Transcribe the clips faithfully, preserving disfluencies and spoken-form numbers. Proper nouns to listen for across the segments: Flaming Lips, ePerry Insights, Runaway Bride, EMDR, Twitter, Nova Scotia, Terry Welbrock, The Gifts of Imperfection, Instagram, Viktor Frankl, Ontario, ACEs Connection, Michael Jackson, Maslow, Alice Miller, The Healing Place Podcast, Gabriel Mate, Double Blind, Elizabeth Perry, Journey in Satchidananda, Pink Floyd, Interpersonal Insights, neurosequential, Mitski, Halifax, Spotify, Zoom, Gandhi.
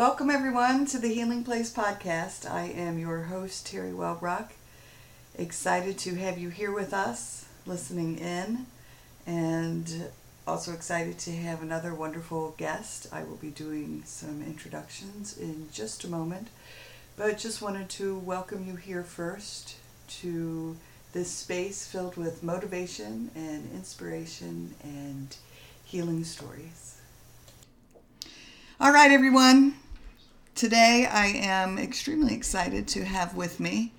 Welcome, everyone, to the Healing Place Podcast. I am your host, Terry Welbrock. Excited to have you here with us, listening in, and also excited to have another wonderful guest. I will be doing some introductions in just a moment, but just wanted to welcome you here first to this space filled with motivation and inspiration and healing stories. All right, everyone. Today I am extremely excited to have with me,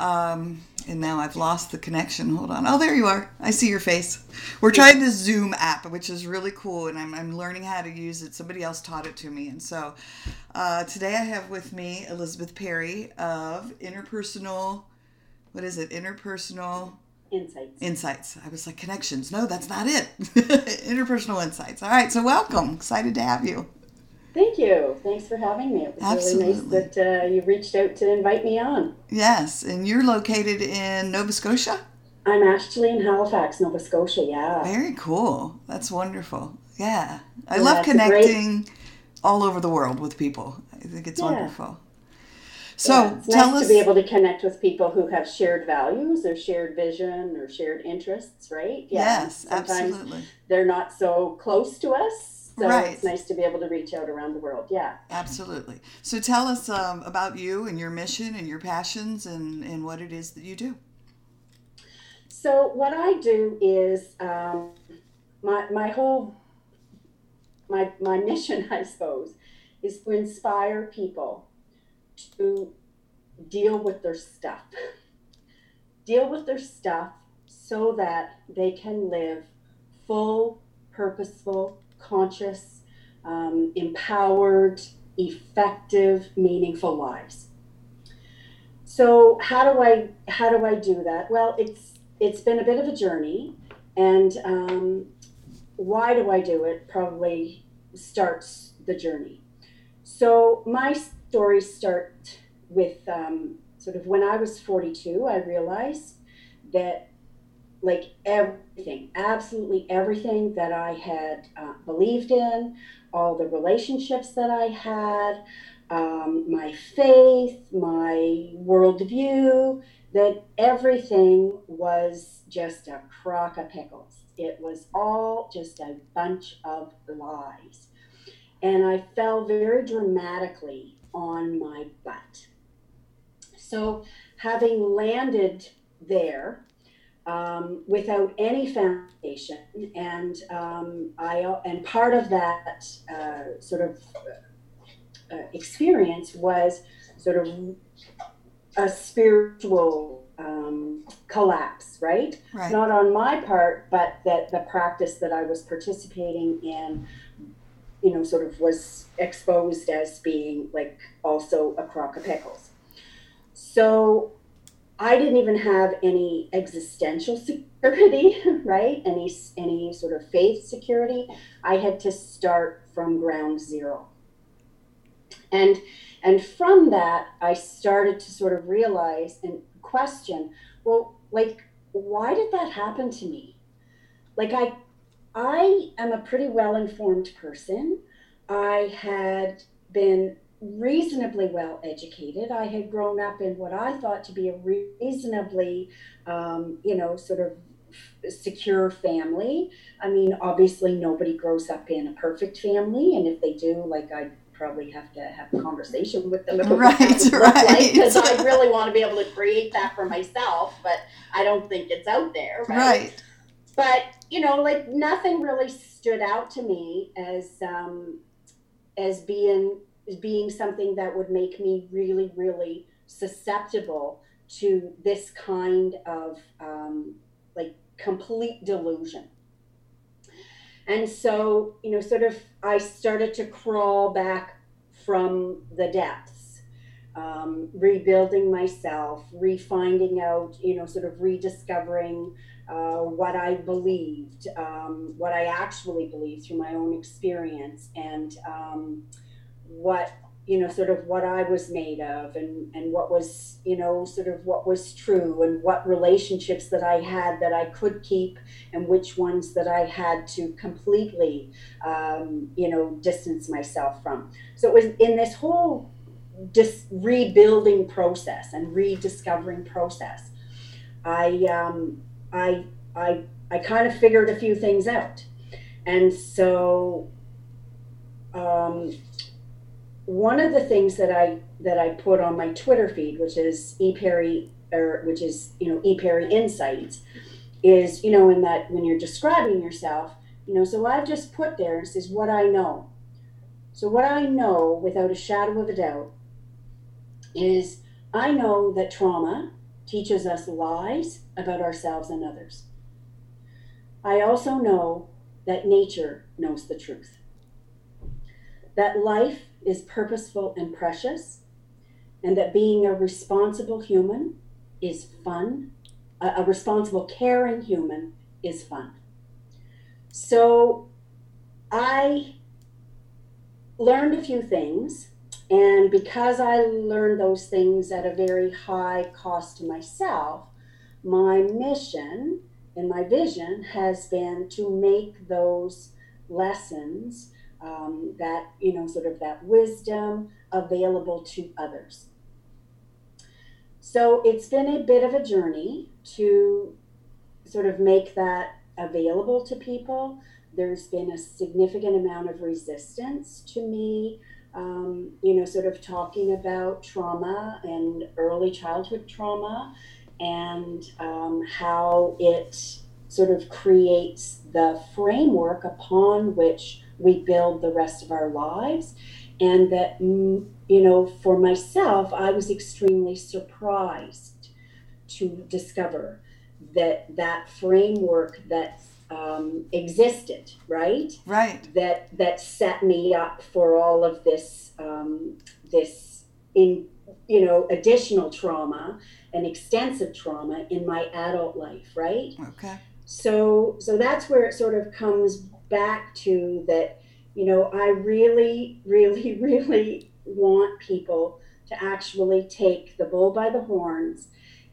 um, and now I've lost the connection. Hold on. Oh, there you are. I see your face. We're trying the Zoom app, which is really cool, and I'm, I'm learning how to use it. Somebody else taught it to me. And so uh, today I have with me Elizabeth Perry of Interpersonal, what is it? Interpersonal Insights. Insights. I was like, Connections. No, that's not it. Interpersonal Insights. All right. So welcome. Excited to have you. Thank you. Thanks for having me. It was Absolutely. really nice that uh, you reached out to invite me on. Yes, and you're located in Nova Scotia? I'm actually in Halifax, Nova Scotia, yeah. Very cool. That's wonderful. Yeah. I yeah, love connecting great... all over the world with people. I think it's yeah. wonderful. So yeah, it's tell nice us... to be able to connect with people who have shared values or shared vision or shared interests, right? Yeah. Yes, Sometimes absolutely. They're not so close to us. So right. It's nice to be able to reach out around the world. Yeah. Absolutely. So tell us um, about you and your mission and your passions and, and what it is that you do. So what I do is um, my my whole, my my mission, I suppose, is to inspire people to deal with their stuff. Deal with their stuff so that they can live full, purposeful, conscious, um, empowered, effective, meaningful lives. So how do I how do I do that? Well, it's it's been a bit of a journey, and um, why do I do it? Probably starts the journey. So my stories start with um, sort of when I was forty-two, I realized that. Like everything, absolutely everything that I had uh, believed in, all the relationships that I had, um, my faith, my worldview, that everything was just a crock of pickles. It was all just a bunch of lies. And I fell very dramatically on my butt. So having landed there, Um, without any foundation, and um, I and part of that uh, sort of uh, experience was sort of a spiritual um, collapse, right? right? Not on my part, but that the practice that I was participating in, you know, sort of was exposed as being like also a crock of pickles. So I didn't even have any existential security, right? Any any sort of faith security. I had to start from ground zero. And and from that, I started to sort of realize and question, well, like, why did that happen to me? Like, I I am a pretty well-informed person. I had been reasonably well educated. I had grown up in what I thought to be a reasonably, um, you know, sort of f- secure family. I mean, obviously nobody grows up in a perfect family, and if they do, like, I'd probably have to have a conversation with them about right, what right. because like, I really want to be able to create that for myself, but I don't think it's out there, right? right. But you know, like nothing really stood out to me as um, as being. being something that would make me really, really susceptible to this kind of um, like complete delusion. And so, you know, sort of I started to crawl back from the depths, um, rebuilding myself, refinding out, you know, sort of rediscovering uh, what I believed, um, what I actually believed through my own experience, and um, what you know, sort of what I was made of and, and what was, you know, sort of what was true and what relationships that I had that I could keep and which ones that I had to completely, um, you know, distance myself from. So it was in this whole dis- rebuilding process and rediscovering process, I, um, I, I, I kind of figured a few things out. And so, um, one of the things that I that I put on my Twitter feed, which is ePerry, or which is you know ePerry Insights, is you know in that when you're describing yourself, you know, so I just put there and says what I know. So what I know, without a shadow of a doubt, is I know that trauma teaches us lies about ourselves and others. I also know that nature knows the truth. That life is purposeful and precious, and that being a responsible human is fun. A, a responsible, caring human is fun. So I learned a few things, and because I learned those things at a very high cost to myself, my mission and my vision has been to make those lessons Um, that, you know, sort of that wisdom available to others. So it's been a bit of a journey to sort of make that available to people. There's been a significant amount of resistance to me, um, you know, sort of talking about trauma and early childhood trauma and um, how it sort of creates the framework upon which we build the rest of our lives. And that, you know, for myself, I was extremely surprised to discover that that framework that um, existed, right? Right. That that set me up for all of this, um, this in, you know, additional trauma and extensive trauma in my adult life, right? Okay. So, so that's where it sort of comes back to that, you know, I really, really, really want people to actually take the bull by the horns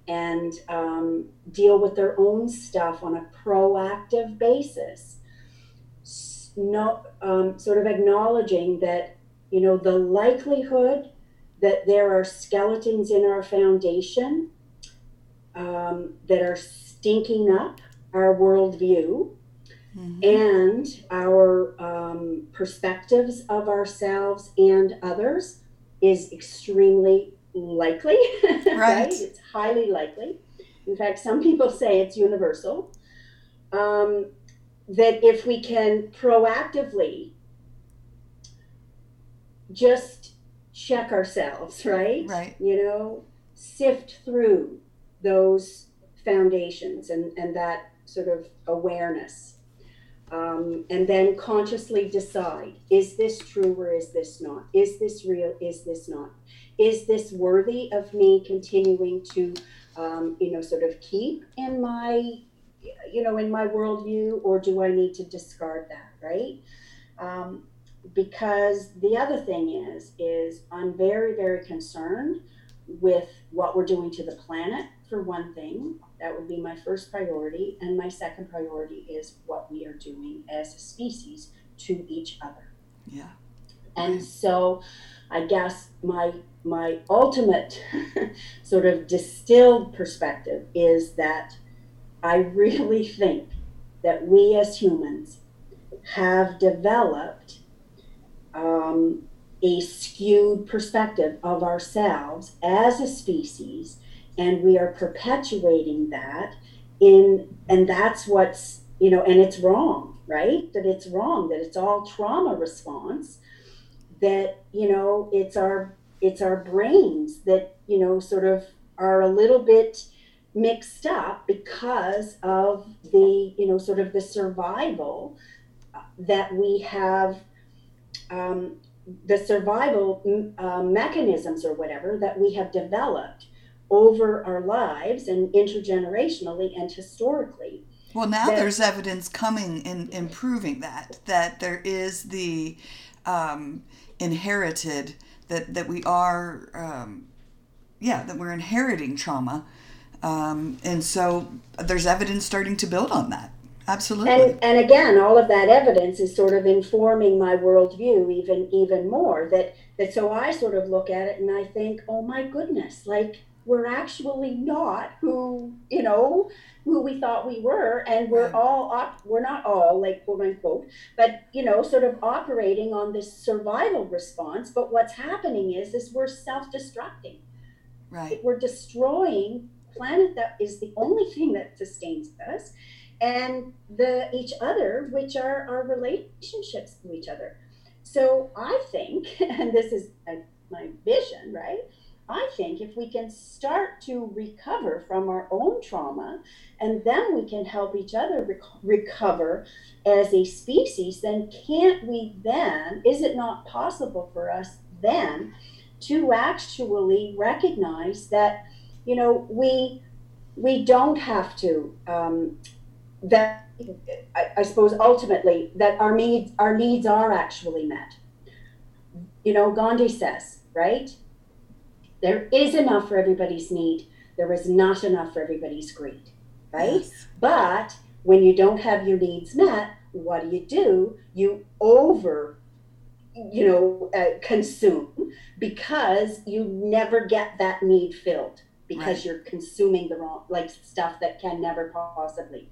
and um, deal with their own stuff on a proactive basis. No, um, sort of acknowledging that, you know, the likelihood that there are skeletons in our foundation um, that are stinking up our worldview. Mm-hmm. And our um, perspectives of ourselves and others is extremely likely, right. right? It's highly likely. In fact, some people say it's universal. Um, that if we can proactively just check ourselves, right? Right. You know, sift through those foundations and, and that sort of awareness. Um, and then consciously decide, is this true or is this not? Is this real? Is this not? Is this worthy of me continuing to, um, you know, sort of keep in my, you know, in my worldview, or do I need to discard that, right? Um, because the other thing is, is I'm very, very concerned with what we're doing to the planet, for one thing. That would be my first priority. And my second priority is what we are doing as a species to each other. Yeah. And so I guess my my ultimate sort of distilled perspective is that I really think that we as humans have developed um, a skewed perspective of ourselves as a species, and we are perpetuating that in, and that's what's, you know, and it's wrong, right? That it's wrong, that it's all trauma response, that, you know, it's our, it's our brains that, you know, sort of are a little bit mixed up because of the, you know, sort of the survival that we have, um, the survival uh, mechanisms or whatever that we have developed over our lives and intergenerationally and historically. Well, now that, there's evidence coming in, in proving that, that there is the um, inherited that that we are, um, yeah, that we're inheriting trauma. Um, and so there's evidence starting to build on that. Absolutely. And, and again, all of that evidence is sort of informing my worldview even even more. That, that so I sort of look at it and I think, oh my goodness, like we're actually not who, you know, who we thought we were. And we're all, op- we're not all like quote unquote, but, you know, sort of operating on this survival response. But what's happening is, is we're self-destructing. Right. We're destroying planet that is the only thing that sustains us, and the each other, which are our relationships to each other. So I think, and this is a, my vision, right? I think if we can start to recover from our own trauma, and then we can help each other rec- recover as a species, then can't we then, is it not possible for us then to actually recognize that, you know, we we don't have to, um, that I, I suppose ultimately that our needs, our needs are actually met. You know, Gandhi says, right? There is enough for everybody's need. There is not enough for everybody's greed, right? Yes. But when you don't have your needs met, what do you do? You over, you know, uh, consume, because you never get that need filled, because right. You're consuming the wrong, like stuff that can never possibly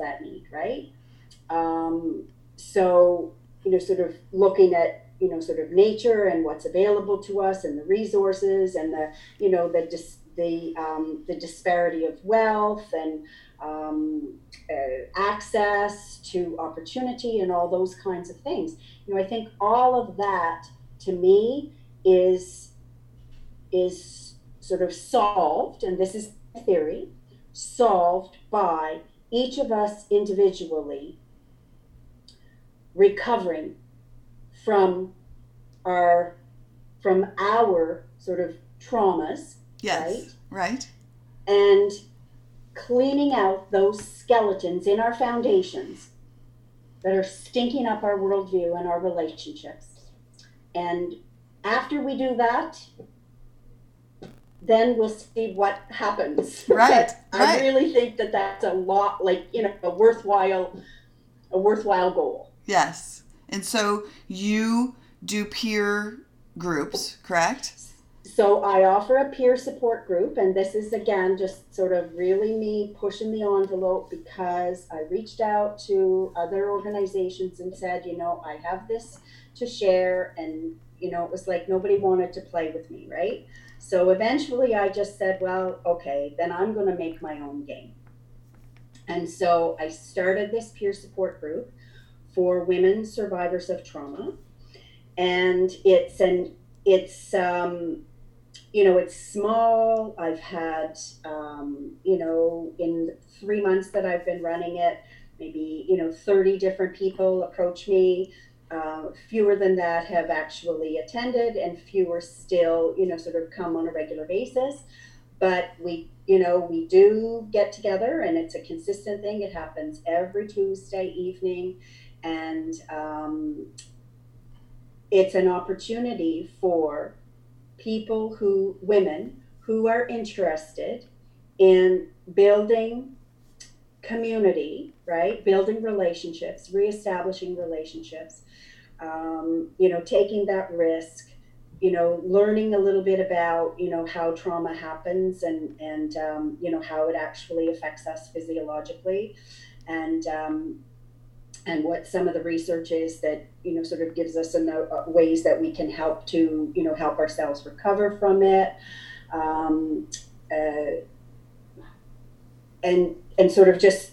that need, right? Um, so, you know, sort of looking at, you know, sort of nature and what's available to us and the resources and the, you know, the, dis- the, um, the disparity of wealth and um, uh, access to opportunity and all those kinds of things. You know, I think all of that to me is, is, sort of solved, and this is theory, solved by each of us individually recovering from our from our sort of traumas, yes, right? Right. And cleaning out those skeletons in our foundations that are stinking up our worldview and our relationships. And after we do that, then we'll see what happens. Right. I right. really think that that's a lot, like, you know, a worthwhile, a worthwhile goal. Yes. And so you do peer groups, correct? So I offer a peer support group. And this is, again, just sort of really me pushing the envelope, because I reached out to other organizations and said, you know, I have this to share. And, you know, it was like nobody wanted to play with me, right? So eventually I just said, well, okay, then I'm going to make my own game. And so I started this peer support group for women survivors of trauma. And it's an, it's, um, you know, it's small. I've had, um, you know, in three months that I've been running it, maybe, you know, thirty different people approach me. Uh, fewer than that have actually attended, and fewer still, you know, sort of come on a regular basis. But we, you know, we do get together, and it's a consistent thing. It happens every Tuesday evening. And um, it's an opportunity for people who, women who are interested in building community, right? Building relationships, reestablishing relationships, um, you know, taking that risk, you know, learning a little bit about, you know, how trauma happens and, and um, you know, how it actually affects us physiologically, and um, and what some of the research is that, you know, sort of gives us some ways that we can help to, you know, help ourselves recover from it. Um, uh, and and sort of just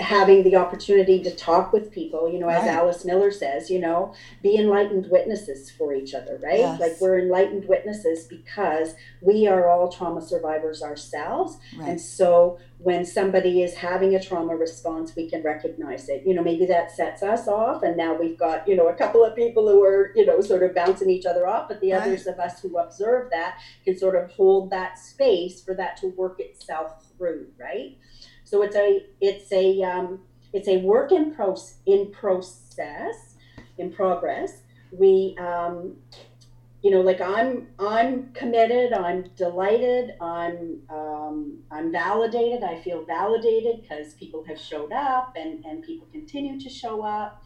having the opportunity to talk with people, you know, right. As Alice Miller says, you know, be enlightened witnesses for each other, right? Yes. Like we're enlightened witnesses because we are all trauma survivors ourselves. Right. And so when somebody is having a trauma response, we can recognize it. You know, maybe that sets us off, and now we've got, you know, a couple of people who are, you know, sort of bouncing each other off, but the right. Others of us who observe that can sort of hold that space for that to work itself through, right? So it's a it's a um, it's a work in pro in process in progress. We um, you know, like I'm, I'm committed, I'm delighted, I'm, um, I'm validated. I feel validated because people have showed up, and, and people continue to show up.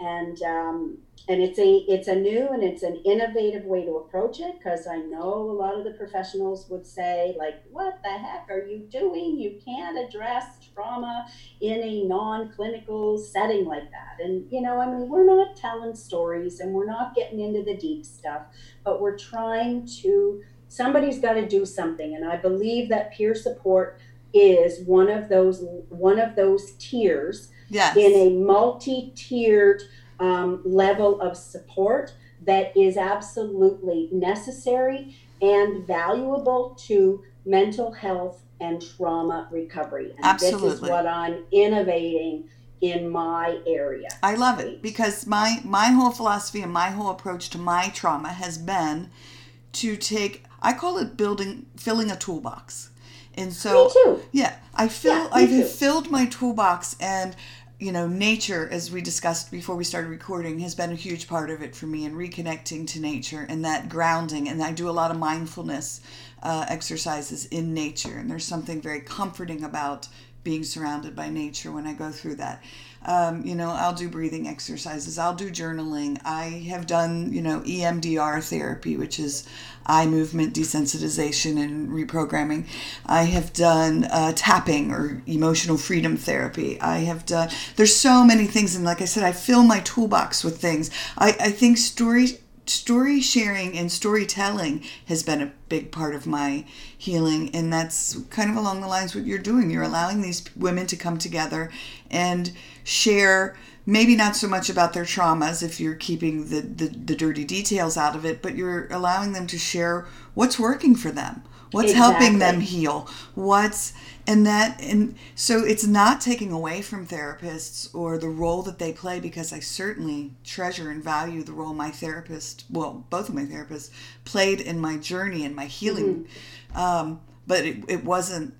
And, um, and it's a, it's a new and it's an innovative way to approach it, because I know a lot of the professionals would say, like, what the heck are you doing? You can't address trauma in a non-clinical setting like that. And, you know, I mean, we're not telling stories and we're not getting into the deep stuff, but we're trying to, somebody's got to do something. And I believe that peer support is one of those, one of those tiers. Yes. In a multi-tiered um, level of support that is absolutely necessary and valuable to mental health and trauma recovery. And absolutely. This is what I'm innovating in my area. I love it, because my, my whole philosophy and my whole approach to my trauma has been to take, I call it building, filling a toolbox. And so, me too. yeah, I fill, yeah, I too. filled my toolbox, and, you know, nature, as we discussed before we started recording, has been a huge part of it for me, and reconnecting to nature and that grounding. And I do a lot of mindfulness uh, exercises in nature. And there's something very comforting about being surrounded by nature when I go through that. Um, you know, I'll do breathing exercises. I'll do journaling. I have done, you know, E M D R therapy, which is eye movement desensitization and reprogramming. I have done uh, tapping or emotional freedom therapy. I have done, there's so many things. And like I said, I fill my toolbox with things. I, I think story, story sharing and storytelling has been a big part of my healing. And that's kind of along the lines of what you're doing. You're allowing these women to come together and share, maybe not so much about their traumas if you're keeping the, the, the dirty details out of it, but you're allowing them to share what's working for them, what's exactly. helping them heal, what's, and that, and so it's not taking away from therapists or the role that they play, because I certainly treasure and value the role my therapist, well, both of my therapists played in my journey and my healing. Mm-hmm. Um, but it, it wasn't,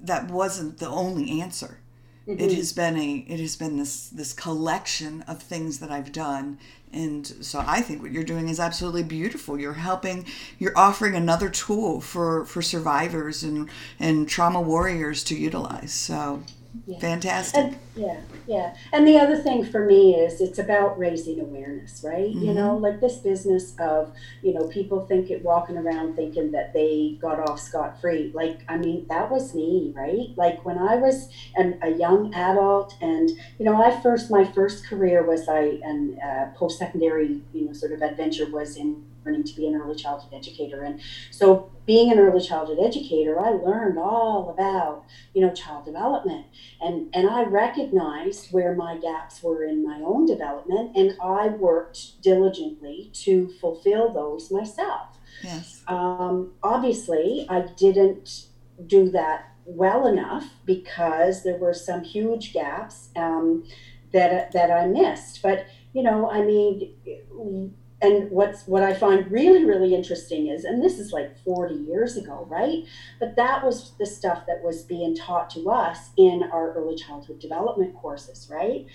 that wasn't the only answer. Mm-hmm. It has been a, it has been this, this collection of things that I've done. And so I think what you're doing is absolutely beautiful. You're helping, you're offering another tool for, for survivors and, and trauma warriors to utilize. So yeah. Fantastic. And, yeah. Yeah. And the other thing for me is it's about raising awareness, right? Mm-hmm. You know, like this business of, you know, people think it walking around thinking that they got off scot-free. Like, I mean, that was me, right? Like when I was an, a young adult, and, you know, I first, my first career was I, and uh, post-secondary, you know, sort of adventure was in learning to be an early childhood educator. And so being an early childhood educator, I learned all about, you know, child development. And, and I recognized where my gaps were in my own development, and I worked diligently to fulfill those myself. Yes. Um, obviously, I didn't do that well enough, because there were some huge gaps um, that, that I missed. But, you know, I mean, it, and what's what I find really, really interesting is, and this is like forty years ago, right? But that was the stuff that was being taught to us in our early childhood development courses, right?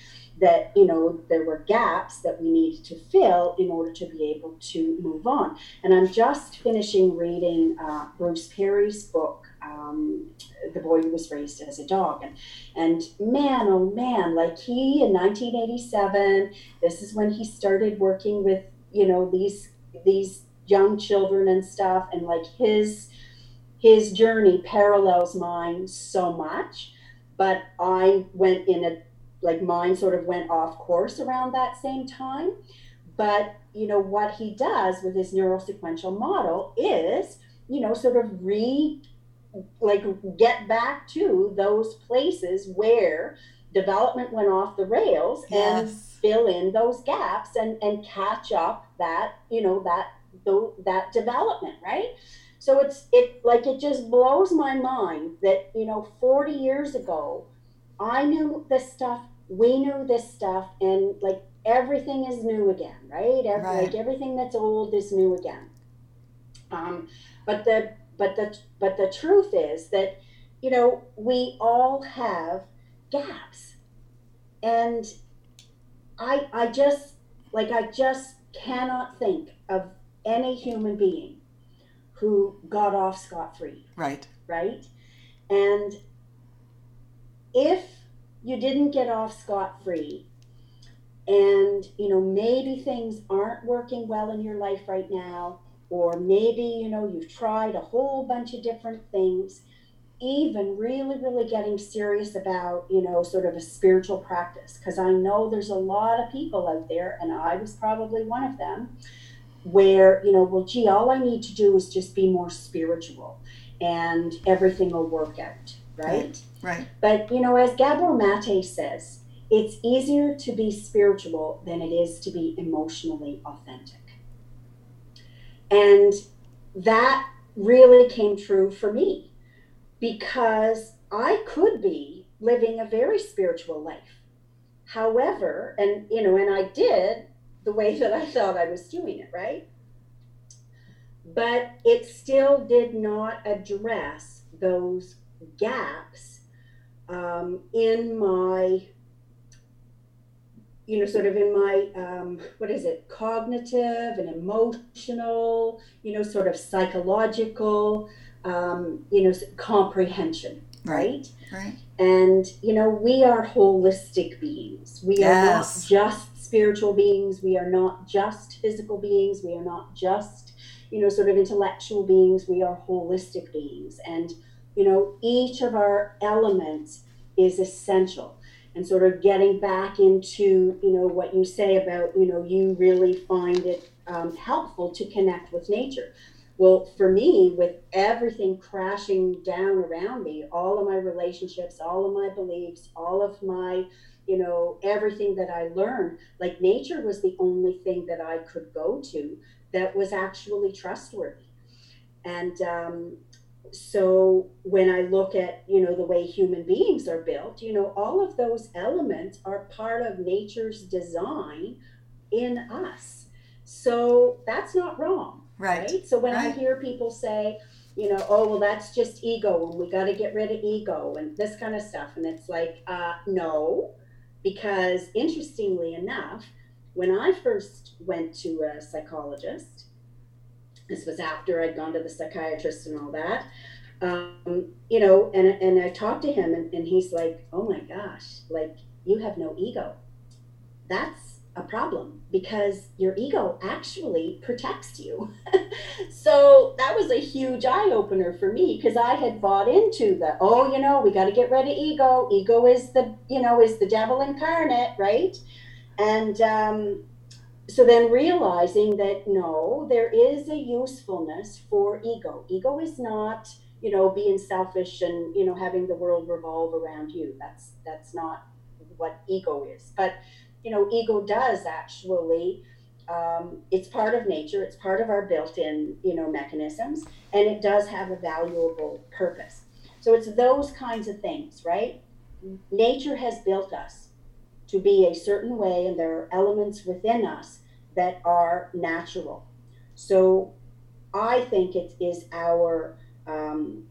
That, you know, there were gaps that we needed to fill in order to be able to move on. And I'm just finishing reading uh, Bruce Perry's book, um, The Boy Who Was Raised as a Dog. And, and man, oh man, like he, in nineteen eighty-seven, this is when he started working with, you know, these these young children and stuff, and like his his journey parallels mine so much. But I went in a, like mine sort of went off course around that same time. But, you know, what he does with his neurosequential model is, you know, sort of re, like get back to those places where development went off the rails. Yes. And fill in those gaps and, and catch up that, you know, that the, that development, right? So it's it like it just blows my mind that, you know, forty years ago, I knew this stuff, we knew this stuff, and like everything is new again, right? Every, right. Like everything that's old is new again. Um, but the but the but the truth is that, you know, we all have gaps, and I I just, like, I just cannot think of any human being who got off scot-free. Right. Right? And if you didn't get off scot-free and, you know, maybe things aren't working well in your life right now, or maybe, you know, you've tried a whole bunch of different things, even really, really getting serious about, you know, sort of a spiritual practice. Because I know there's a lot of people out there, and I was probably one of them, where, you know, well, gee, all I need to do is just be more spiritual and everything will work out, right? Right. Right. But, you know, as Gabriel Mate says, it's easier to be spiritual than it is to be emotionally authentic. And that really came true for me, because I could be living a very spiritual life. However, and, you know, and I did the way that I thought I was doing it, right? But it still did not address those gaps um, in my, you know, sort of in my, um, what is it, cognitive and emotional, you know, sort of psychological, um, you know, comprehension, right? Right. And, you know, we are holistic beings. We yes. are not just spiritual beings. We are not just physical beings. We are not just, you know, sort of intellectual beings. We are holistic beings. And, you know, each of our elements is essential. And sort of getting back into, you know, what you say about, you know, you really find it um, helpful to connect with nature. Well, for me, with everything crashing down around me, all of my relationships, all of my beliefs, all of my, you know, everything that I learned, like nature was the only thing that I could go to that was actually trustworthy. And um so when I look at, you know, the way human beings are built, you know, all of those elements are part of nature's design in us. So that's not wrong. Right. Right? So when right. I hear people say, you know, oh, well, that's just ego and we got to get rid of ego and this kind of stuff. And it's like, uh, no, because interestingly enough, when I first went to a psychologist, this was after I'd gone to the psychiatrist and all that, um, you know, and and I talked to him and, and he's like, oh my gosh, like you have no ego. That's a problem because your ego actually protects you. So that was a huge eye opener for me because I had bought into the, oh, you know, we got to get rid of ego. Ego is the, you know, is the devil incarnate, right? And, um, so then realizing that, no, there is a usefulness for ego. Ego is not, you know, being selfish and, you know, having the world revolve around you. That's that's not what ego is. But, you know, ego does actually, um, it's part of nature. It's part of our built-in, you know, mechanisms. And it does have a valuable purpose. So it's those kinds of things, right? Nature has built us to be a certain way, and there are elements within us that are natural. So I think it is our, um,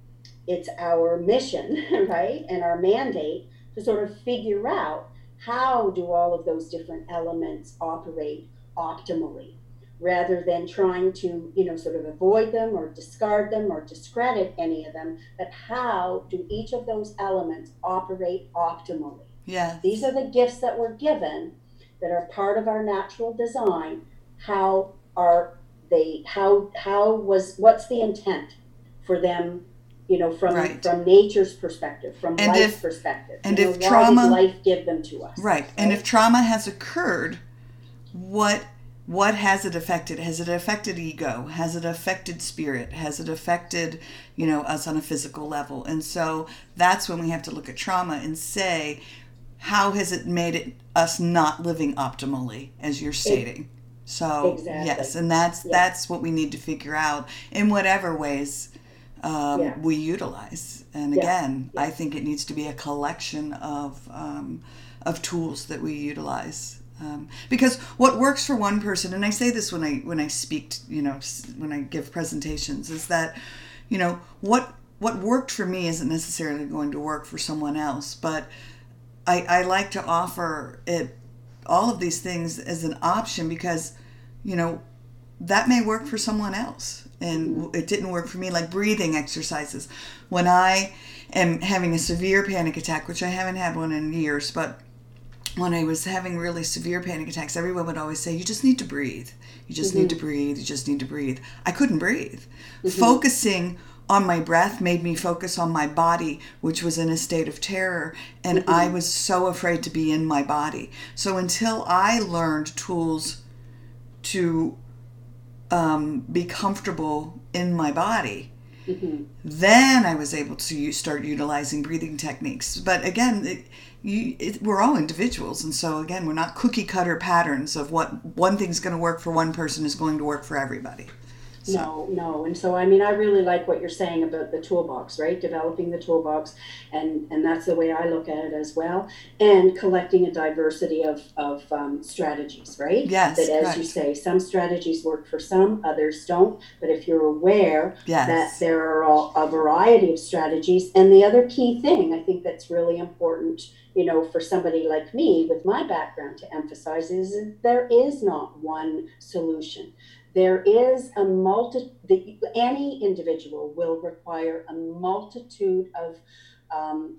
it's our mission, right, and our mandate to sort of figure out how do all of those different elements operate optimally, rather than trying to, you know, sort of avoid them or discard them or discredit any of them, but how do each of those elements operate optimally? Yeah. These are the gifts that we're given that are part of our natural design. How are they, how, how was, what's the intent for them, you know, from, right. from nature's perspective, from and life's if, perspective. And you if know, trauma, why did life give them to us? Right. right. And if trauma has occurred, what, what has it affected? Has it affected ego? Has it affected spirit? Has it affected, you know, us on a physical level? And so that's when we have to look at trauma and say, how has it made it us not living optimally, as you're stating? So, exactly. yes, and that's yeah. that's what we need to figure out in whatever ways um, yeah. we utilize. And yeah. again, yeah. I think it needs to be a collection of um, of tools that we utilize. Um, because what works for one person, and I say this when I when I speak, to, you know, when I give presentations, is that, you know, what what worked for me isn't necessarily going to work for someone else, but I, I like to offer it all of these things as an option because, you know, that may work for someone else. And it didn't work for me, like breathing exercises. When I am having a severe panic attack, which I haven't had one in years, but when I was having really severe panic attacks, everyone would always say, you just need to breathe. You just mm-hmm. need to breathe. You just need to breathe. I couldn't breathe. Mm-hmm. Focusing on my breath made me focus on my body, which was in a state of terror. And mm-hmm. I was so afraid to be in my body. So until I learned tools to um, be comfortable in my body, mm-hmm. then I was able to use, start utilizing breathing techniques. But again, it, you, it, we're all individuals. And so again, we're not cookie cutter patterns of what one thing's going to work for one person is going to work for everybody. So. No, no. And so, I mean, I really like what you're saying about the toolbox, right? Developing the toolbox. And, and that's the way I look at it as well. And collecting a diversity of, of um, strategies, right? Yes. That, as correct. You say, some strategies work for some, others don't. But if you're aware yes. that there are a variety of strategies. And the other key thing I think that's really important, you know, for somebody like me with my background to emphasize is there is not one solution. There is a multi, the, any individual will require a multitude of um,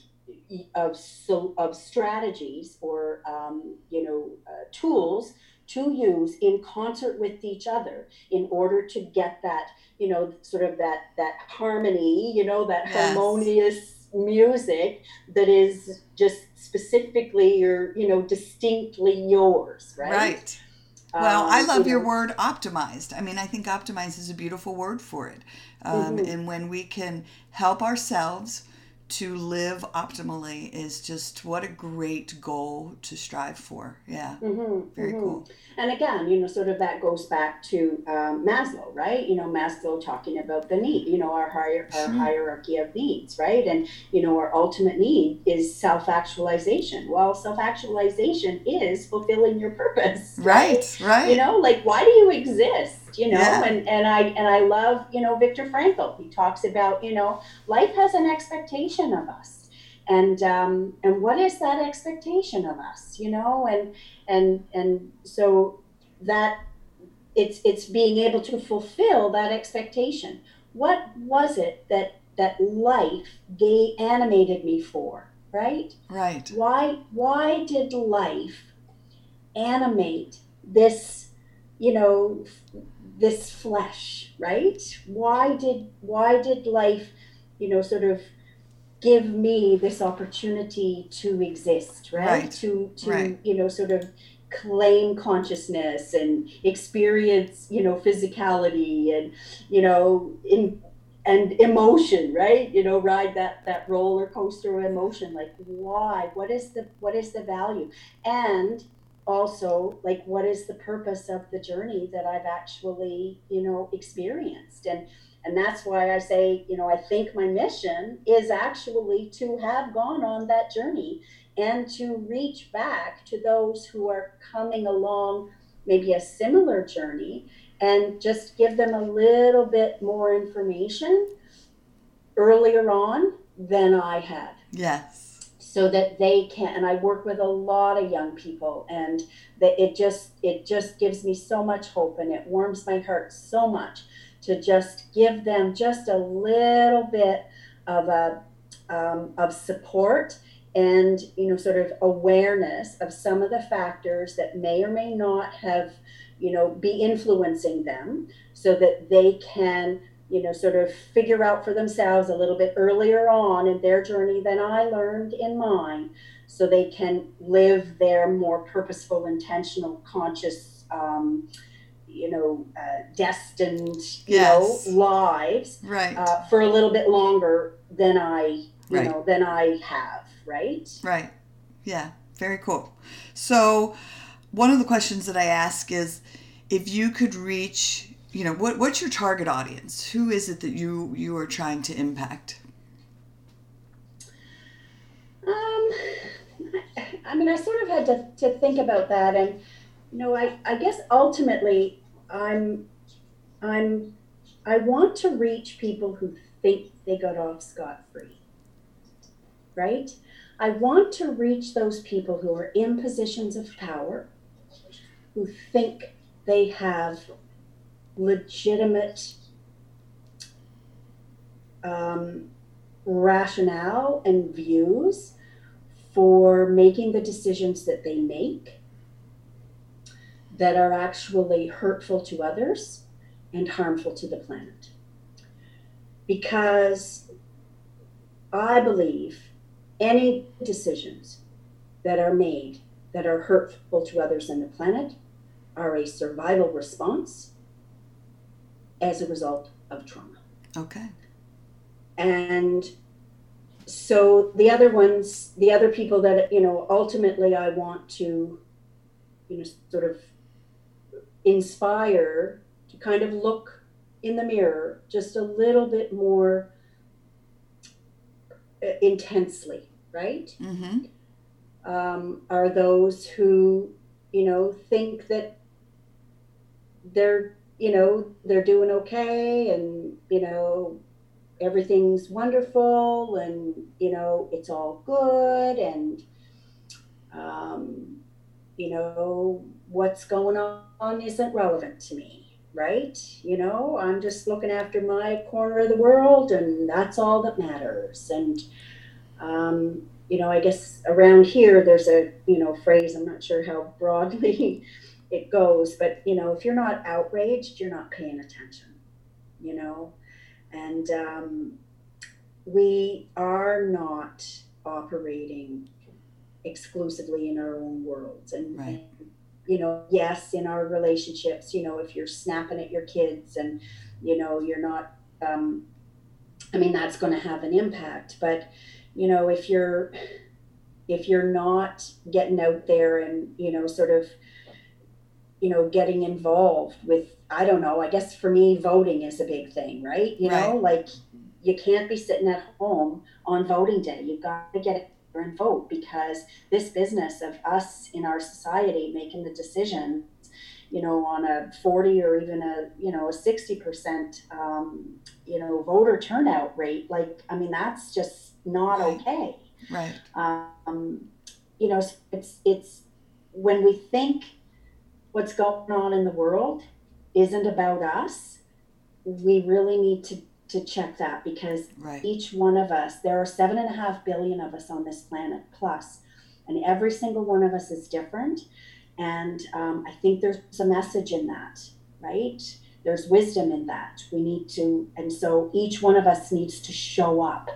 of, so, of strategies or, um, you know, uh, tools to use in concert with each other in order to get that, you know, sort of that, that harmony, you know, that yes. harmonious music that is just specifically your, you know, distinctly yours, right? Right. Well, I love your word optimized. I mean, I think optimized is a beautiful word for it. Um, mm-hmm. And when we can help ourselves to live optimally is just what a great goal to strive for. Yeah, mm-hmm. very mm-hmm. cool. And again, you know, sort of that goes back to um, Maslow, right? You know, Maslow talking about the need, you know, our, hier- our mm-hmm. hierarchy of needs, right? And, you know, our ultimate need is self-actualization. Well, self-actualization is fulfilling your purpose. Right, right. right. You know, like, why do you exist? You know, yeah. and, and I and I love, you know, Viktor Frankl. He talks about, you know, life has an expectation of us. And um, and what is that expectation of us, you know? And and and so that it's it's being able to fulfill that expectation. What was it that that life gave, animated me for, right? Right. Why why did life animate this, you know, this flesh, right? Why did why did life, you know, sort of give me this opportunity to exist, right? right. To to right. you know, sort of claim consciousness and experience, you know, physicality and, you know, in and emotion, right? You know, ride that that roller coaster emotion. Like, why? What is the what is the value? And also, like, what is the purpose of the journey that I've actually, you know, experienced? And and that's why I say, you know, I think my mission is actually to have gone on that journey and to reach back to those who are coming along maybe a similar journey and just give them a little bit more information earlier on than I had. Yes. So that they can, and I work with a lot of young people, and that it just it just gives me so much hope, and it warms my heart so much to just give them just a little bit of a um, of support and, you know, sort of awareness of some of the factors that may or may not have, you know, be influencing them, so that they can, you know, sort of figure out for themselves a little bit earlier on in their journey than I learned in mine, so they can live their more purposeful, intentional, conscious, um, you know, uh, destined, you yes. know, lives right. uh, for a little bit longer than I, you right. know, than I have, right? Right. Yeah. Very cool. So one of the questions that I ask is, if you could reach, you know, what what's your target audience? Who is it that you, you are trying to impact? Um, I mean, I sort of had to, to think about that, and, you know, I, I guess ultimately I'm I'm I want to reach people who think they got off scot-free, right? I want to reach those people who are in positions of power, who think they have legitimate um, rationale and views for making the decisions that they make that are actually hurtful to others and harmful to the planet. Because I believe any decisions that are made that are hurtful to others and the planet are a survival response as a result of trauma. Okay. And so the other ones, the other people that, you know, ultimately I want to, you know, sort of inspire to kind of look in the mirror just a little bit more intensely, right? Mm-hmm. Um, are those who, you know, think that they're, you know, they're doing okay and, you know, everything's wonderful and, you know, it's all good and, um, you know, what's going on isn't relevant to me, right? You know, I'm just looking after my corner of the world and that's all that matters. And, um, you know, I guess around here, there's a, you know, phrase, I'm not sure how broadly it goes, but, you know, if you're not outraged, you're not paying attention, you know, and um, we are not operating exclusively in our own worlds. And, right. and, you know, yes, in our relationships, you know, if you're snapping at your kids and, you know, you're not, um, I mean, that's going to have an impact, but, you know, if you're, if you're not getting out there and, you know, sort of, you know, getting involved with, I don't know, I guess for me, voting is a big thing, right? You right. know, like you can't be sitting at home on voting day. You've got to get out there and vote because this business of us in our society making the decision, you know, on a forty or even a, you know, a sixty percent, um, you know, voter turnout rate, like, I mean, that's just, not right. okay. Right. Um, you know, it's, it's when we think what's going on in the world isn't about us, we really need to, to check that because right. each one of us, there are seven and a half billion of us on this planet plus, and every single one of us is different. And um, I think there's a message in that, right? There's wisdom in that. We need to, and so each one of us needs to show up.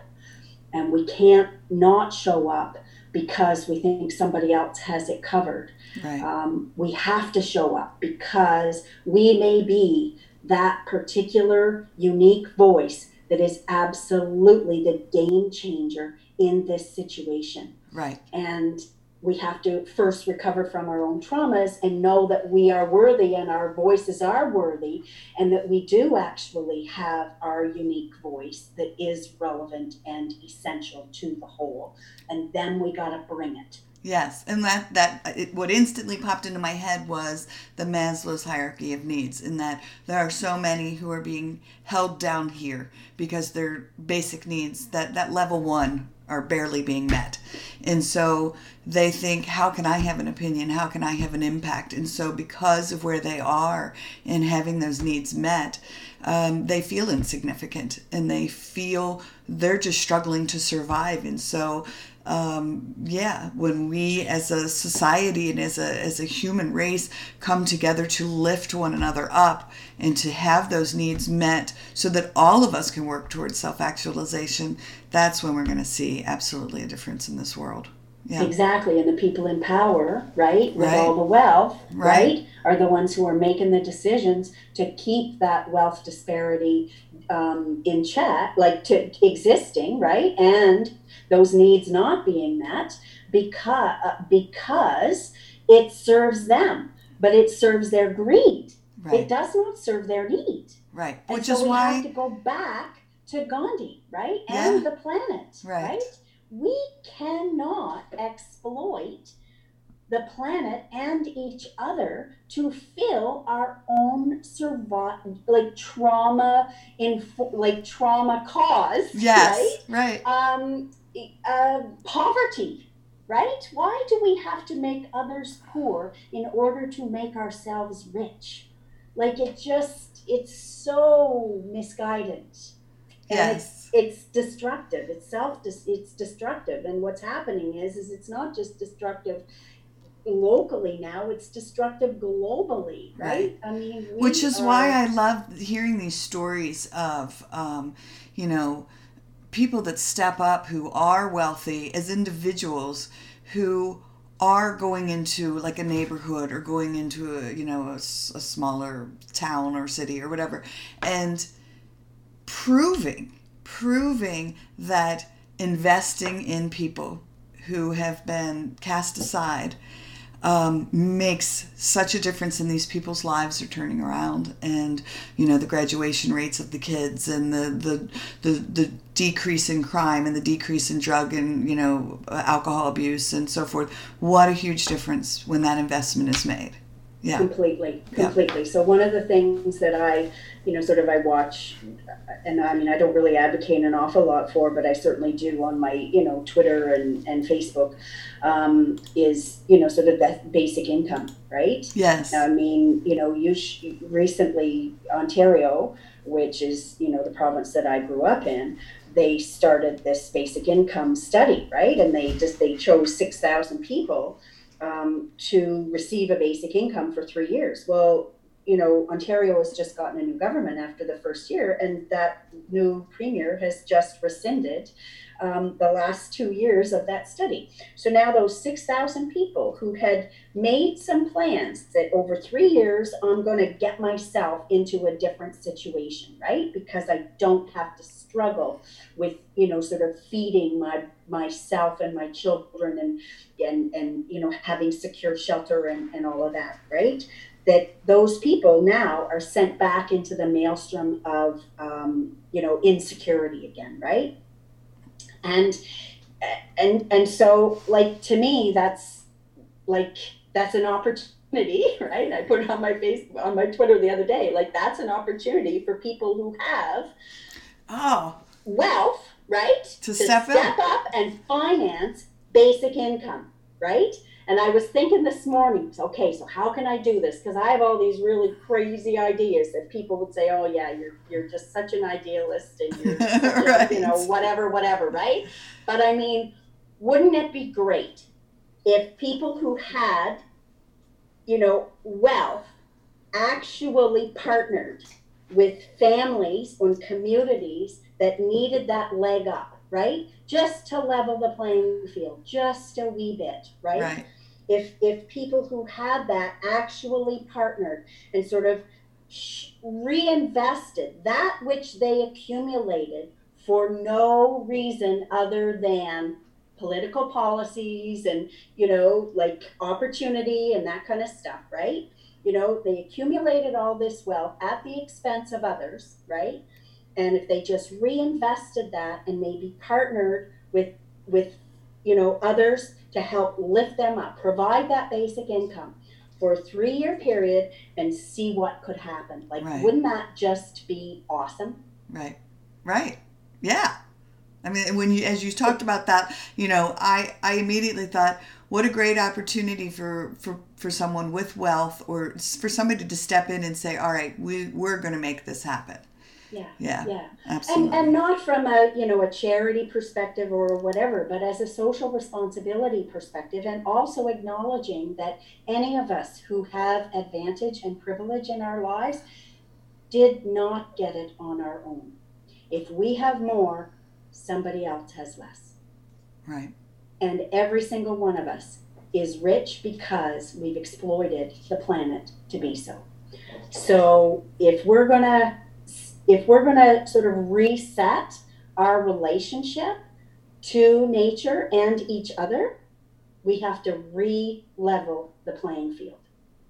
And we can't not show up because we think somebody else has it covered. Right. Um, we have to show up because we may be that particular unique voice that is absolutely the game changer in this situation. Right. And we have to first recover from our own traumas and know that we are worthy and our voices are worthy and that we do actually have our unique voice that is relevant and essential to the whole. And then we got to bring it. Yes. And that, that it, what instantly popped into my head was the Maslow's hierarchy of needs, in that there are so many who are being held down here because their basic needs, that, that level one, are barely being met. And so they think, how can I have an opinion? How can I have an impact? And so because of where they are and having those needs met, um, they feel insignificant and they feel they're just struggling to survive. And so, um, yeah, when we as a society and as a, as a human race come together to lift one another up and to have those needs met so that all of us can work towards self-actualization, that's when we're going to see absolutely a difference in this world. Yeah. Exactly. And the people in power, right, with right. all the wealth, right. right, are the ones who are making the decisions to keep that wealth disparity um, in check, like to existing, right, and those needs not being met because, uh, because it serves them, but it serves their greed. Right. It does not serve their need. Right. And Which so is we why... have to go back to Gandhi, right, and yeah. the planet, right. right? We cannot exploit the planet and each other to fill our own survival, like trauma, inf- like trauma caused, yes, right? right. Um, uh, poverty, right? Why do we have to make others poor in order to make ourselves rich? Like it just, it's so misguided. And yes. It's, it's destructive. It's self, it's destructive. And what's happening is, is it's not just destructive locally now, it's destructive globally, right? right. I mean, which is are... why I love hearing these stories of, um, you know, people that step up who are wealthy as individuals who are going into like a neighborhood or going into a, you know, a, a smaller town or city or whatever, and proving, proving that investing in people who have been cast aside Um, makes such a difference in these people's lives are turning around, and you know the graduation rates of the kids and the the the, the decrease in crime and the decrease in drug and you know alcohol abuse and so forth. What a huge difference when that investment is made. Yeah, completely, completely. Yeah. So one of the things that I, you know, sort of I watch, and I mean I don't really advocate an awful lot for, but I certainly do on my, you know, Twitter and and Facebook, um, is you know sort of that basic income, right? Yes. I mean, you know, you sh- recently Ontario, which is you know the province that I grew up in, they started this basic income study, right? And they just they chose six thousand people. Um, to receive a basic income for three years. Well, you know, Ontario has just gotten a new government after the first year, and that new premier has just rescinded um, the last two years of that study. So now those six thousand people who had made some plans that over three years, I'm going to get myself into a different situation, right? Because I don't have to struggle with, you know, sort of feeding my myself and my children and, and, and you know, having secure shelter and, and all of that, right? That those people now are sent back into the maelstrom of, um, you know, insecurity again, right? And, and, and so, like, to me, that's, like, that's an opportunity. Right, I put it on my face on my Twitter the other day. Like that's an opportunity for people who have oh wealth, right, to, to step, step up and finance basic income, right? And I was thinking this morning, okay, so how can I do this? Because I have all these really crazy ideas that people would say, oh yeah, you're you're just such an idealist and you're right. a, you know whatever, whatever, right? But I mean, wouldn't it be great if people who had you know, wealth actually partnered with families and communities that needed that leg up, right? Just to level the playing field, just a wee bit, right? right. If if people who had that actually partnered and sort of reinvested that which they accumulated for no reason other than political policies and, you know, like opportunity and that kind of stuff, right? You know, they accumulated all this wealth at the expense of others, right? And if they just reinvested that and maybe partnered with, with, you know, others to help lift them up, provide that basic income for a three-year period and see what could happen. Like, right. Wouldn't that just be awesome? Right. Right. Yeah. I mean, when you, as you talked about that, you know, I, I immediately thought, what a great opportunity for, for, for someone with wealth or for somebody to step in and say, all right, we, we're going to make this happen. Yeah. Yeah. Yeah. Absolutely. And, and not from a, you know, a charity perspective or whatever, but as a social responsibility perspective, and also acknowledging that any of us who have advantage and privilege in our lives did not get it on our own. If we have more, somebody else has less. Right. And every single one of us is rich because we've exploited the planet to be so. So if we're going to if we're going to sort of reset our relationship to nature and each other, we have to re-level the playing field.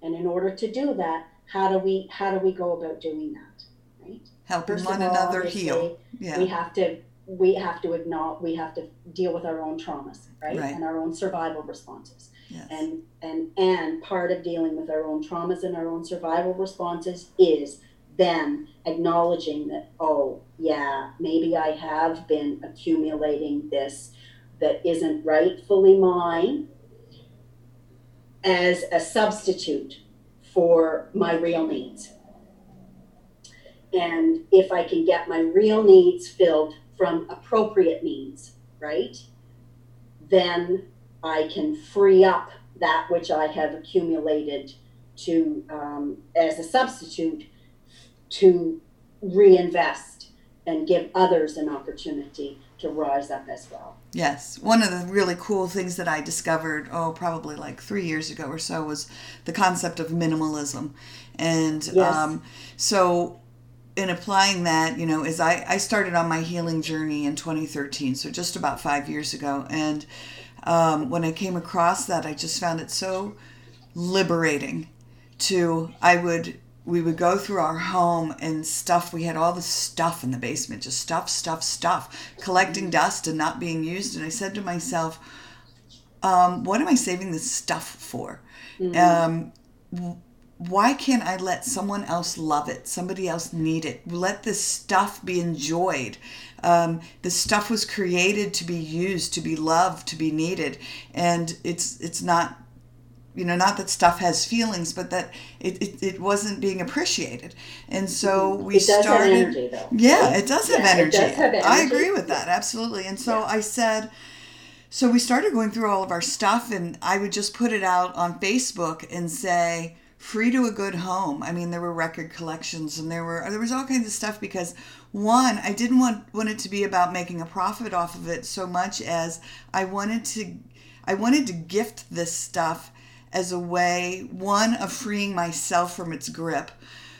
And in order to do that, how do we how do we go about doing that? Right? Helping one another heal. Yeah. We have to we have to acknowledge, we have to deal with our own traumas, right? right. And our own survival responses. Yes. And, and, and part of dealing with our own traumas and our own survival responses is then acknowledging that, oh yeah, maybe I have been accumulating this that isn't rightfully mine as a substitute for my real needs, And if I can get my real needs filled from appropriate needs, right, then I can free up that which I have accumulated to um, as a substitute to reinvest and give others an opportunity to rise up as well. Yes. One of the really cool things that I discovered, oh, probably like three years ago or so, was the concept of minimalism. And yes. um, so in applying that, you know, is I, I started on my healing journey in twenty thirteen, so just about five years ago. And um, when I came across that, I just found it so liberating to, I would, we would go through our home and stuff. We had all the stuff in the basement, just stuff, stuff, stuff, collecting dust and not being used. And I said to myself, um, what am I saving this stuff for? Mm-hmm. Um, why can't I let someone else love it? Somebody else need it. Let this stuff be enjoyed. Um, this stuff was created to be used, to be loved, to be needed. And it's it's not, you know, not that stuff has feelings, but that it, it, it wasn't being appreciated. And so we started. It does started, have energy, though. Yeah, it does, yeah, have energy. It does have energy. I agree with that, absolutely. And so yeah. I said, so we started going through all of our stuff, and I would just put it out on Facebook and say, free to a good home. I mean, there were record collections, and there were there was all kinds of stuff, because one, I didn't want, want it to be about making a profit off of it so much as I wanted to, I wanted to gift this stuff as a way, one, of freeing myself from its grip,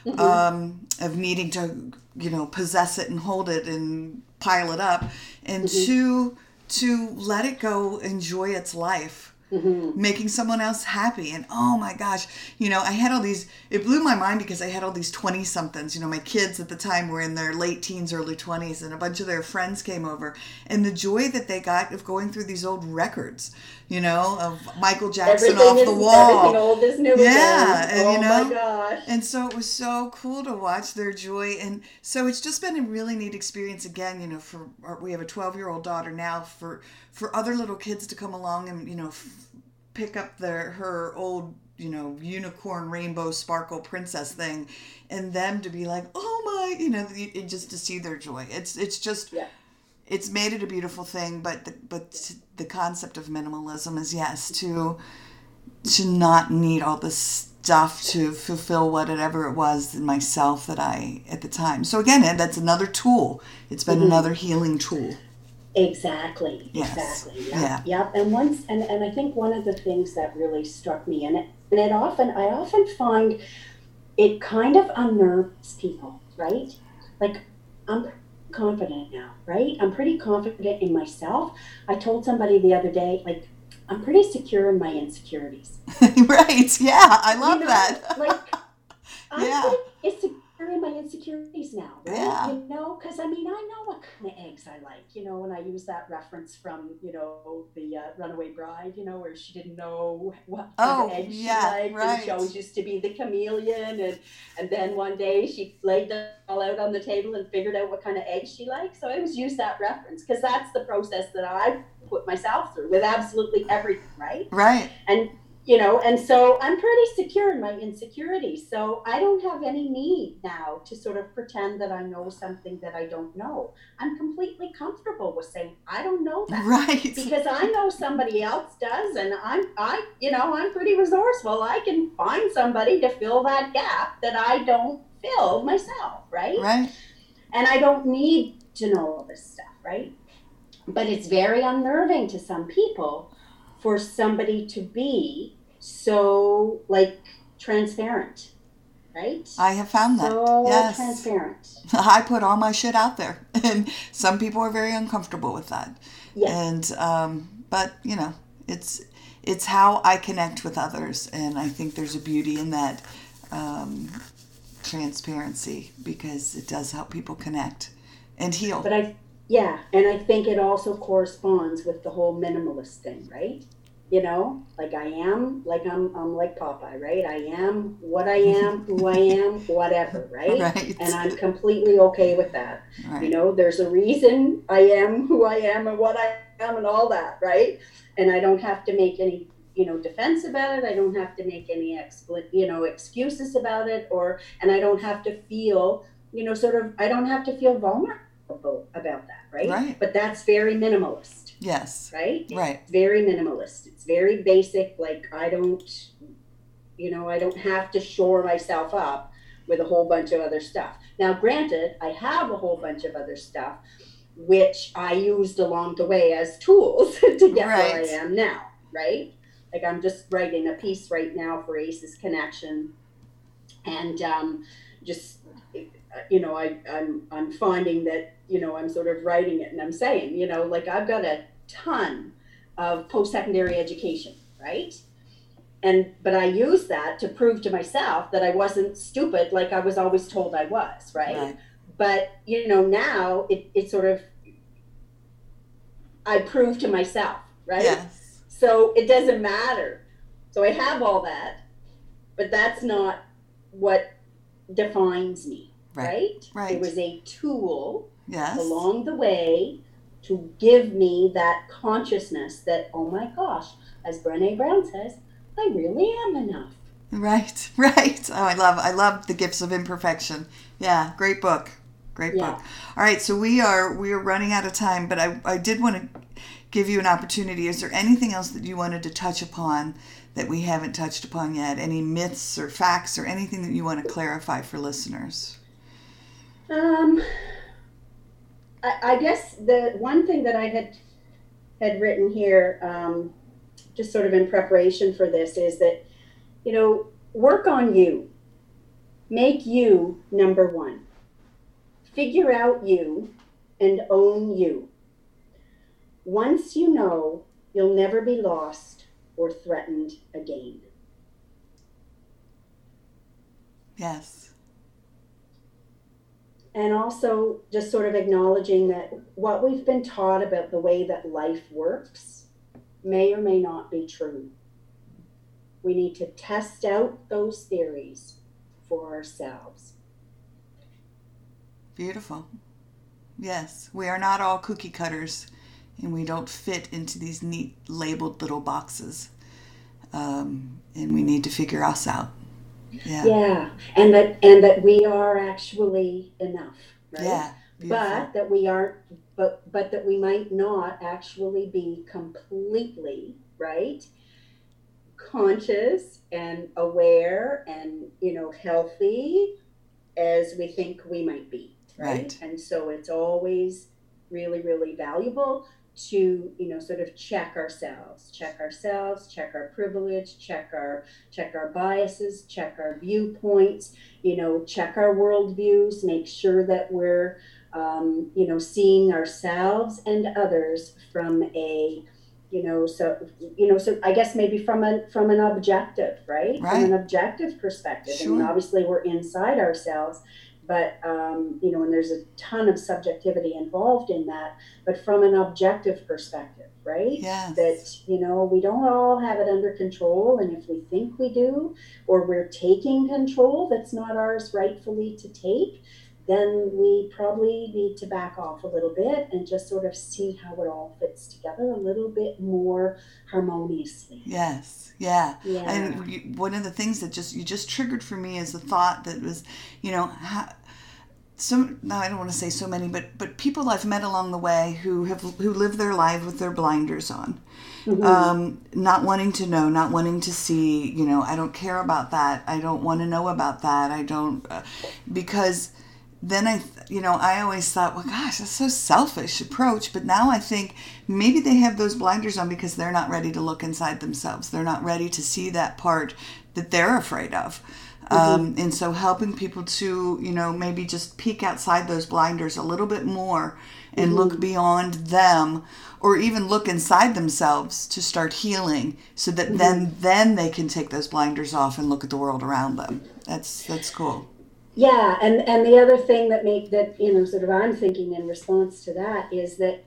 mm-hmm. um, of needing to, you know, possess it and hold it and pile it up, and mm-hmm. two, to let it go, enjoy its life, mm-hmm. making someone else happy. And oh my gosh, you know, I had all these, it blew my mind, because I had all these twenty-somethings, you know, my kids at the time were in their late teens, early twenties, and a bunch of their friends came over, and the joy that they got of going through these old records, you know, of Michael Jackson everything off is, the wall. Everything old is new. Yeah, and, oh, you know, my gosh. And so it was so cool to watch their joy. And so it's just been a really neat experience again, you know, for, we have a twelve-year-old daughter now, for, for other little kids to come along and, you know, f- pick up their, her old, you know, unicorn, rainbow, sparkle princess thing, and them to be like, oh my, you know, and just to see their joy. It's, it's just... Yeah. It's made it a beautiful thing, but the, but the concept of minimalism is, yes, to to not need all this stuff to fulfill whatever it was in myself that I, at the time. So again, Ed, that's another tool. It's been mm-hmm. another healing tool. Exactly. Yes. Exactly. Yep. Yeah. Yep. And once, and, and I think one of the things that really struck me, and it, and it often, I often find it kind of unnerves people, right? Like, I'm confident now, right? I'm pretty confident in myself. I told somebody the other day, like, I'm pretty secure in my insecurities. Right. Yeah. I love, you know, that. Like, I'm yeah. pretty secure in my insecurities now, right? Yeah. You know, because I mean, I know what kind of eggs I like, you know, and I use that reference from, you know, the uh, Runaway Bride, you know, where she didn't know what kind of eggs she liked. Right. And she always used to be the chameleon, and, and then one day she laid the out on the table and figured out what kind of eggs she likes. So I always use that reference, because that's the process that I put myself through with absolutely everything, right? Right. And, you know, and so I'm pretty secure in my insecurity. So I don't have any need now to sort of pretend that I know something that I don't know. I'm completely comfortable with saying, I don't know that. Right. Because I know somebody else does, and I'm, I, you know, I'm pretty resourceful. I can find somebody to fill that gap that I don't fill myself, right? Right. And I don't need to know all this stuff, right? But it's very unnerving to some people for somebody to be so, like, transparent, right? I have found that. So yes. transparent. I put all my shit out there, and some people are very uncomfortable with that. Yes. And um, but you know, it's it's how I connect with others, and I think there's a beauty in that. Um, transparency, because it does help people connect and heal. But I, yeah, and I think it also corresponds with the whole minimalist thing, right? You know, like I am, like I'm, I'm like Popeye, right? I am what I am, who I am, whatever, right? Right. And I'm completely okay with that. Right. You know, there's a reason I am who I am and what I am and all that, right? And I don't have to make any, you know, defense about it. I don't have to make any, expl- you know, excuses about it, or, and I don't have to feel you know, sort of, I don't have to feel vulnerable about that, right? Right. But that's very minimalist. Yes. Right? Right. It's very minimalist. It's very basic. Like, I don't, you know, I don't have to shore myself up with a whole bunch of other stuff. Now, granted, I have a whole bunch of other stuff, which I used along the way as tools to get right. where I am now, right? Like, I'm just writing a piece right now for ACEs Connection, and um, just, you know, I, I'm I'm finding that, you know, I'm sort of writing it and I'm saying, you know, like, I've got a ton of post-secondary education, right? And but I used that to prove to myself that I wasn't stupid, like I was always told I was, right? Right. But, you know, now it, it sort of, I prove to myself, right? Yes. So it doesn't matter. So I have all that, but that's not what defines me, right? Right. Right. It was a tool yes. along the way to give me that consciousness that, oh my gosh, as Brené Brown says, I really am enough. Right, right. Oh, I love, I love The Gifts of Imperfection. Yeah, great book, great yeah. book. All right, so we are we are running out of time, but I, I did want to give you an opportunity. Is there anything else that you wanted to touch upon that we haven't touched upon yet? Any myths or facts or anything that you want to clarify for listeners? Um, I, I guess the one thing that I had had written here, um, just sort of in preparation for this, is that, you know, work on you. Make you number one. Figure out you and own you. Once you know, you'll never be lost or threatened again. Yes. And also just sort of acknowledging that what we've been taught about the way that life works may or may not be true. We need to test out those theories for ourselves. Beautiful. Yes, we are not all cookie cutters. And we don't fit into these neat labeled little boxes. Um, and we need to figure us out. Yeah. Yeah. And that and that we are actually enough, right? Yeah. Beautiful. But that we aren't but but that we might not actually be completely, right, conscious and aware and, you know, healthy as we think we might be. Right. Right. And so it's always really, really valuable to, you know, sort of check ourselves, check ourselves, check our privilege, check our, check our biases, check our viewpoints, you know, check our worldviews, make sure that we're, um, you know, seeing ourselves and others from a, you know, so, you know, so I guess maybe from a, from an objective, right? Right. From an objective perspective. Sure. I mean, obviously we're inside ourselves, but, um, you know, and there's a ton of subjectivity involved in that, but from an objective perspective, right? Yes. That, you know, we don't all have it under control. And if we think we do, or we're taking control that's not ours rightfully to take, then we probably need to back off a little bit and just sort of see how it all fits together a little bit more harmoniously. Yes, yeah. yeah. And you, one of the things that just you just triggered for me is the thought that was, you know, how, some. No, I don't want to say so many, but but people I've met along the way who have who live their life with their blinders on, mm-hmm. um, not wanting to know, not wanting to see. You know, I don't care about that. I don't want to know about that. I don't uh, because. Then I, you know, I always thought, well, gosh, that's so selfish approach. But now I think maybe they have those blinders on because they're not ready to look inside themselves. They're not ready to see that part that they're afraid of. Mm-hmm. Um, and so helping people to, you know, maybe just peek outside those blinders a little bit more and mm-hmm. look beyond them or even look inside themselves to start healing so that mm-hmm. then, then they can take those blinders off and look at the world around them. That's, that's cool. Yeah, and, and the other thing that make that, you know, sort of I'm thinking in response to that is that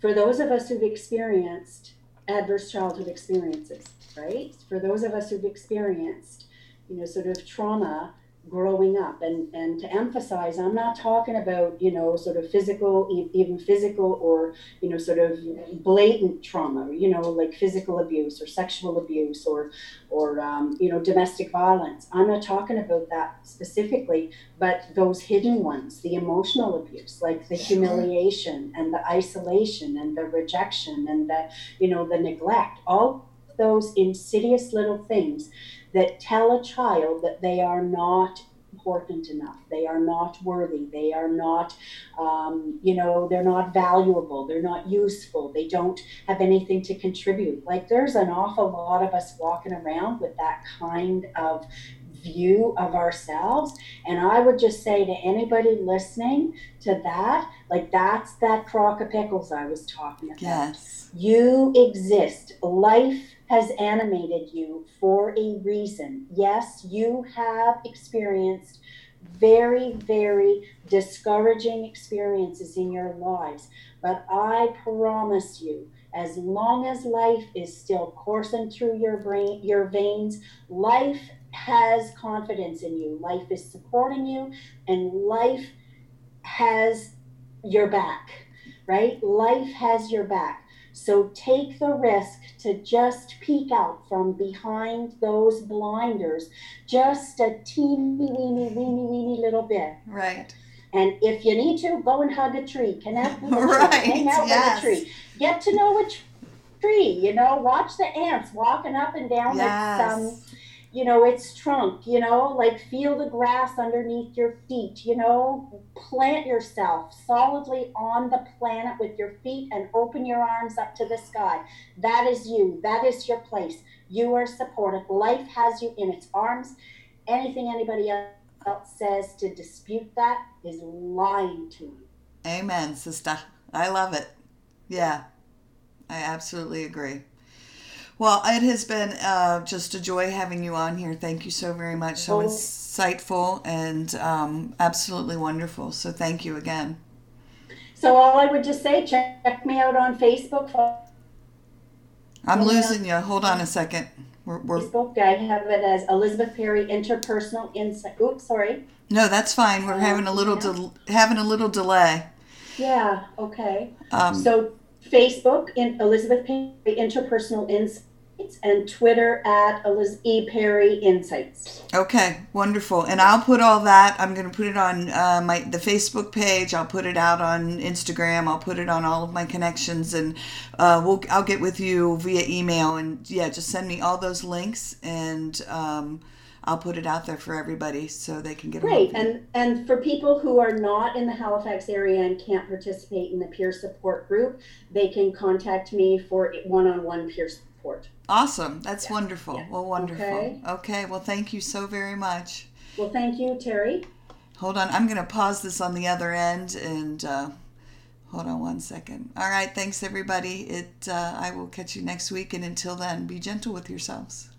for those of us who've experienced adverse childhood experiences, right? For those of us who've experienced, you know, sort of trauma growing up. And, and to emphasize, I'm not talking about, you know, sort of physical, even physical or, you know, sort of blatant trauma, you know, like physical abuse or sexual abuse or, or um, you know, domestic violence. I'm not talking about that specifically, but those hidden ones, the emotional abuse, like the humiliation and the isolation and the rejection and the, you know, the neglect, all those insidious little things that tell a child that they are not important enough, they are not worthy, they are not, um, you know, they're not valuable, they're not useful, they don't have anything to contribute. Like there's an awful lot of us walking around with that kind of view of ourselves. And I would just say to anybody listening to that, like that's that crock of pickles I was talking about. Yes. You exist. Life has animated you for a reason. Yes, you have experienced very, very discouraging experiences in your lives. But I promise you, as long as life is still coursing through your brain, your veins, life has confidence in you, life is supporting you, and life has your back, right? Life has your back. So take the risk to just peek out from behind those blinders, just a teeny, weeny, weeny, weeny little bit. Right. And if you need to, go and hug a tree, connect with a right. tree, hang out yes. with a tree, get to know a tree, you know, watch the ants walking up and down yes. with some, you know, its trunk, you know, like feel the grass underneath your feet, you know, plant yourself solidly on the planet with your feet and open your arms up to the sky. That is you. That is your place. You are supported. Life has you in its arms. Anything anybody else says to dispute that is lying to you. Amen, sister. I love it. Yeah, I absolutely agree. Well, it has been uh, just a joy having you on here. Thank you so very much. So insightful and um, absolutely wonderful. So thank you again. So all I would just say, check me out on Facebook. I'm losing you. Hold on a second. We're, we're... Facebook, I have it as Elizabeth Perry Interpersonal Insights. Oops, sorry. No, that's fine. We're having a little de- having a little delay. Yeah. Okay. Um, so Facebook in Elizabeth Perry Interpersonal Insights. And Twitter at ePerry Insights. Okay, wonderful. And I'll put all that. I'm going to put it on uh, my the Facebook page. I'll put it out on Instagram. I'll put it on all of my connections, and uh, we'll I'll get with you via email. And yeah, just send me all those links, and um, I'll put it out there for everybody so they can get. Great, and and for people who are not in the Halifax area and can't participate in the peer support group, they can contact me for one-on-one peer support. Awesome. That's yeah. wonderful. Yeah. Well, wonderful. Okay. okay. Well, thank you so very much. Well, thank you, Terry. Hold on. I'm going to pause this on the other end and uh, hold on one second. All right. Thanks, everybody. It. Uh, I will catch you next week. And until then, be gentle with yourselves.